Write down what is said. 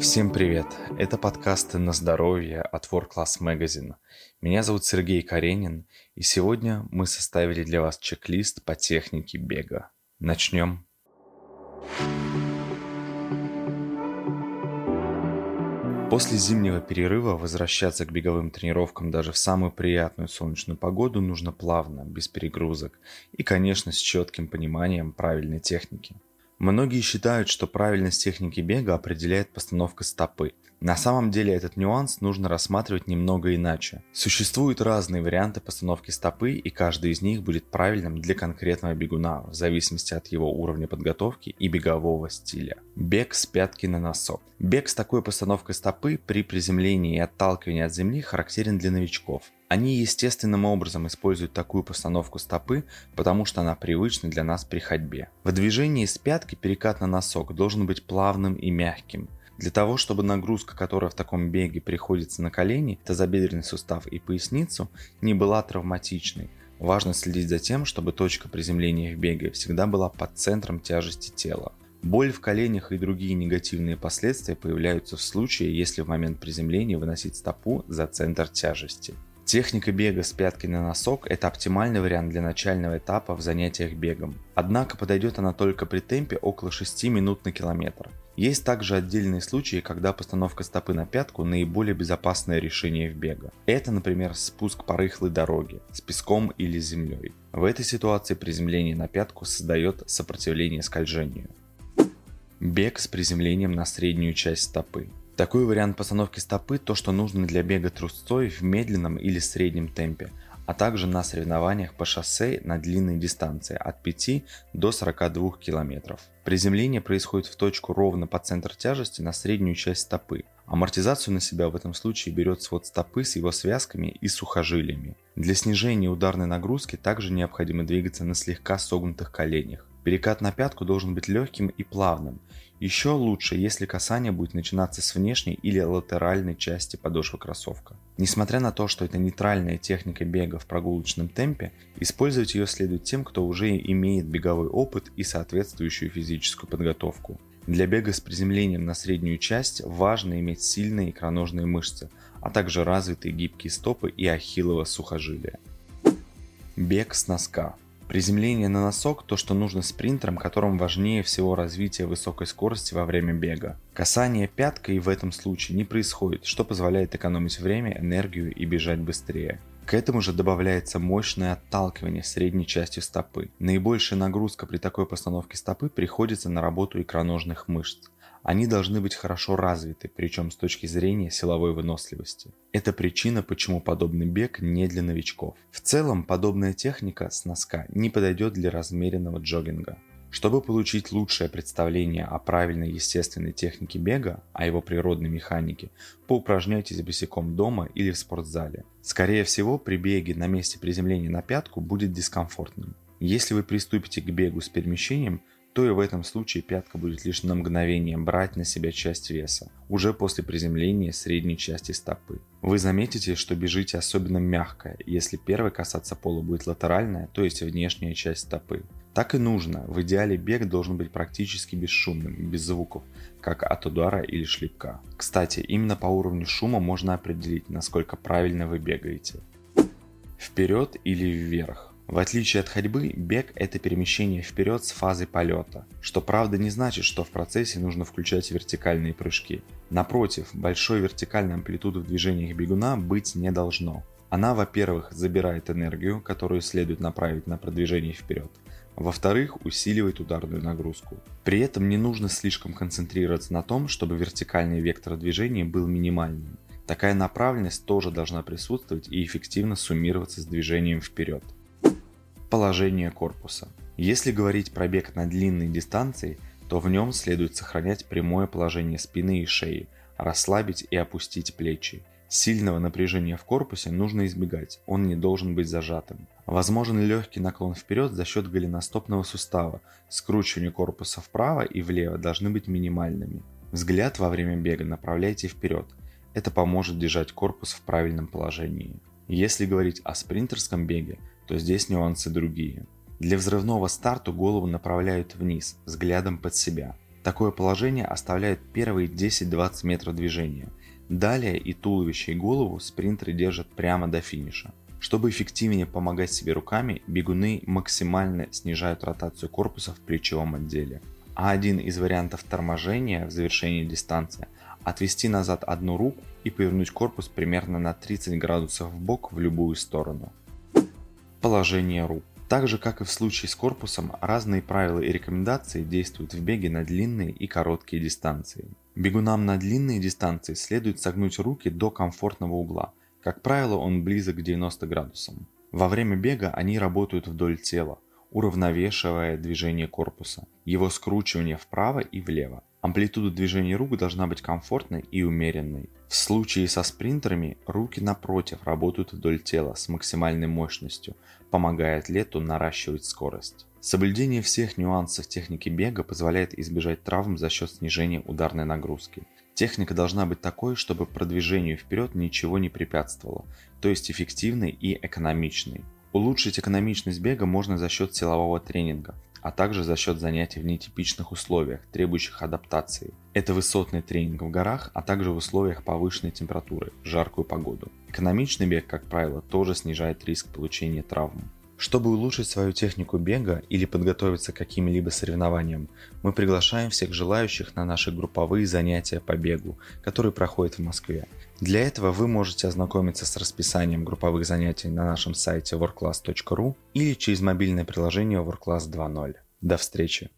Всем привет! Это подкасты «На здоровье» от World Class Magazine. Меня зовут Сергей Каренин, и сегодня мы составили для вас чек-лист по технике бега. Начнем! После зимнего перерыва возвращаться к беговым тренировкам даже в самую приятную солнечную погоду нужно плавно, без перегрузок и, конечно, с четким пониманием правильной техники. Многие считают, что правильность техники бега определяет постановка стопы. На самом деле этот нюанс нужно рассматривать немного иначе. Существуют разные варианты постановки стопы, и каждый из них будет правильным для конкретного бегуна, в зависимости от его уровня подготовки и бегового стиля. Бег с пятки на носок. Бег с такой постановкой стопы при приземлении и отталкивании от земли характерен для новичков. Они естественным образом используют такую постановку стопы, потому что она привычна для нас при ходьбе. В движении с пятки перекат на носок должен быть плавным и мягким. Для того, чтобы нагрузка, которая в таком беге приходится на колени, тазобедренный сустав и поясницу, не была травматичной, важно следить за тем, чтобы точка приземления в беге всегда была под центром тяжести тела. Боль в коленях и другие негативные последствия появляются в случае, если в момент приземления выносить стопу за центр тяжести. Техника бега с пятки на носок – это оптимальный вариант для начального этапа в занятиях бегом. Однако подойдет она только при темпе около 6 минут на километр. Есть также отдельные случаи, когда постановка стопы на пятку – наиболее безопасное решение в беге. Это, например, спуск по рыхлой дороге с песком или землей. В этой ситуации приземление на пятку создает сопротивление скольжению. Бег с приземлением на среднюю часть стопы. Такой вариант постановки стопы – то, что нужно для бега трусцой в медленном или среднем темпе, а также на соревнованиях по шоссе на длинной дистанции от 5 до 42 км. Приземление происходит в точку ровно по центру тяжести на среднюю часть стопы. Амортизацию на себя в этом случае берет свод стопы с его связками и сухожилиями. Для снижения ударной нагрузки также необходимо двигаться на слегка согнутых коленях. Перекат на пятку должен быть легким и плавным. Еще лучше, если касание будет начинаться с внешней или латеральной части подошвы кроссовка. Несмотря на то, что это нейтральная техника бега в прогулочном темпе, использовать ее следует тем, кто уже имеет беговой опыт и соответствующую физическую подготовку. Для бега с приземлением на среднюю часть важно иметь сильные икроножные мышцы, а также развитые гибкие стопы и ахиллово сухожилие. Бег с носка. Приземление на носок – то, что нужно спринтерам, которым важнее всего развитие высокой скорости во время бега. Касание пяткой в этом случае не происходит, что позволяет экономить время, энергию и бежать быстрее. К этому же добавляется мощное отталкивание средней частью стопы. Наибольшая нагрузка при такой постановке стопы приходится на работу икроножных мышц. Они должны быть хорошо развиты, причем с точки зрения силовой выносливости. Это причина, почему подобный бег не для новичков. В целом, подобная техника с носка не подойдет для размеренного джогинга. Чтобы получить лучшее представление о правильной естественной технике бега, о его природной механике, поупражняйтесь босиком дома или в спортзале. Скорее всего, при беге на месте приземления на пятку будет дискомфортным. Если вы приступите к бегу с перемещением, то и в этом случае пятка будет лишь на мгновение брать на себя часть веса, уже после приземления средней части стопы. Вы заметите, что бежите особенно мягко, если первой касаться пола будет латеральная, то есть внешняя часть стопы. Так и нужно, в идеале бег должен быть практически бесшумным, без звуков, как от удара или шлепка. Кстати, именно по уровню шума можно определить, насколько правильно вы бегаете. Вперед или вверх. В отличие от ходьбы, бег – это перемещение вперед с фазой полета, что правда не значит, что в процессе нужно включать вертикальные прыжки. Напротив, большой вертикальной амплитуды в движениях бегуна быть не должно. Она, во-первых, забирает энергию, которую следует направить на продвижение вперед, во-вторых, усиливает ударную нагрузку. При этом не нужно слишком концентрироваться на том, чтобы вертикальный вектор движения был минимальным. Такая направленность тоже должна присутствовать и эффективно суммироваться с движением вперед. Положение корпуса. Если говорить про бег на длинной дистанции, то в нем следует сохранять прямое положение спины и шеи, расслабить и опустить плечи. Сильного напряжения в корпусе нужно избегать, он не должен быть зажатым. Возможен легкий наклон вперед за счет голеностопного сустава, скручивание корпуса вправо и влево должны быть минимальными. Взгляд во время бега направляйте вперед, это поможет держать корпус в правильном положении. Если говорить о спринтерском беге, то здесь нюансы другие. Для взрывного старта голову направляют вниз, взглядом под себя. Такое положение оставляет первые 10-20 метров движения. Далее и туловище, и голову спринтеры держат прямо до финиша. Чтобы эффективнее помогать себе руками, бегуны максимально снижают ротацию корпуса в плечевом отделе. А один из вариантов торможения в завершении дистанции – отвести назад одну руку и повернуть корпус примерно на 30 градусов вбок в любую сторону. Положение рук. Так же, как и в случае с корпусом, разные правила и рекомендации действуют в беге на длинные и короткие дистанции. Бегунам на длинные дистанции следует согнуть руки до комфортного угла. Как правило, он близок к 90 градусам. Во время бега они работают вдоль тела, уравновешивая движение корпуса, его скручивание вправо и влево. Амплитуда движения рук должна быть комфортной и умеренной. В случае со спринтерами руки напротив работают вдоль тела с максимальной мощностью, помогая атлету наращивать скорость. Соблюдение всех нюансов техники бега позволяет избежать травм за счет снижения ударной нагрузки. Техника должна быть такой, чтобы продвижению вперед ничего не препятствовало, то есть эффективной и экономичной. Улучшить экономичность бега можно за счет силового тренинга, а также за счет занятий в нетипичных условиях, требующих адаптации. Это высотный тренинг в горах, а также в условиях повышенной температуры, жаркую погоду. Экономичный бег, как правило, тоже снижает риск получения травм. Чтобы улучшить свою технику бега или подготовиться к каким-либо соревнованиям, мы приглашаем всех желающих на наши групповые занятия по бегу, которые проходят в Москве. Для этого вы можете ознакомиться с расписанием групповых занятий на нашем сайте workclass.ru или через мобильное приложение Workclass 2.0. До встречи!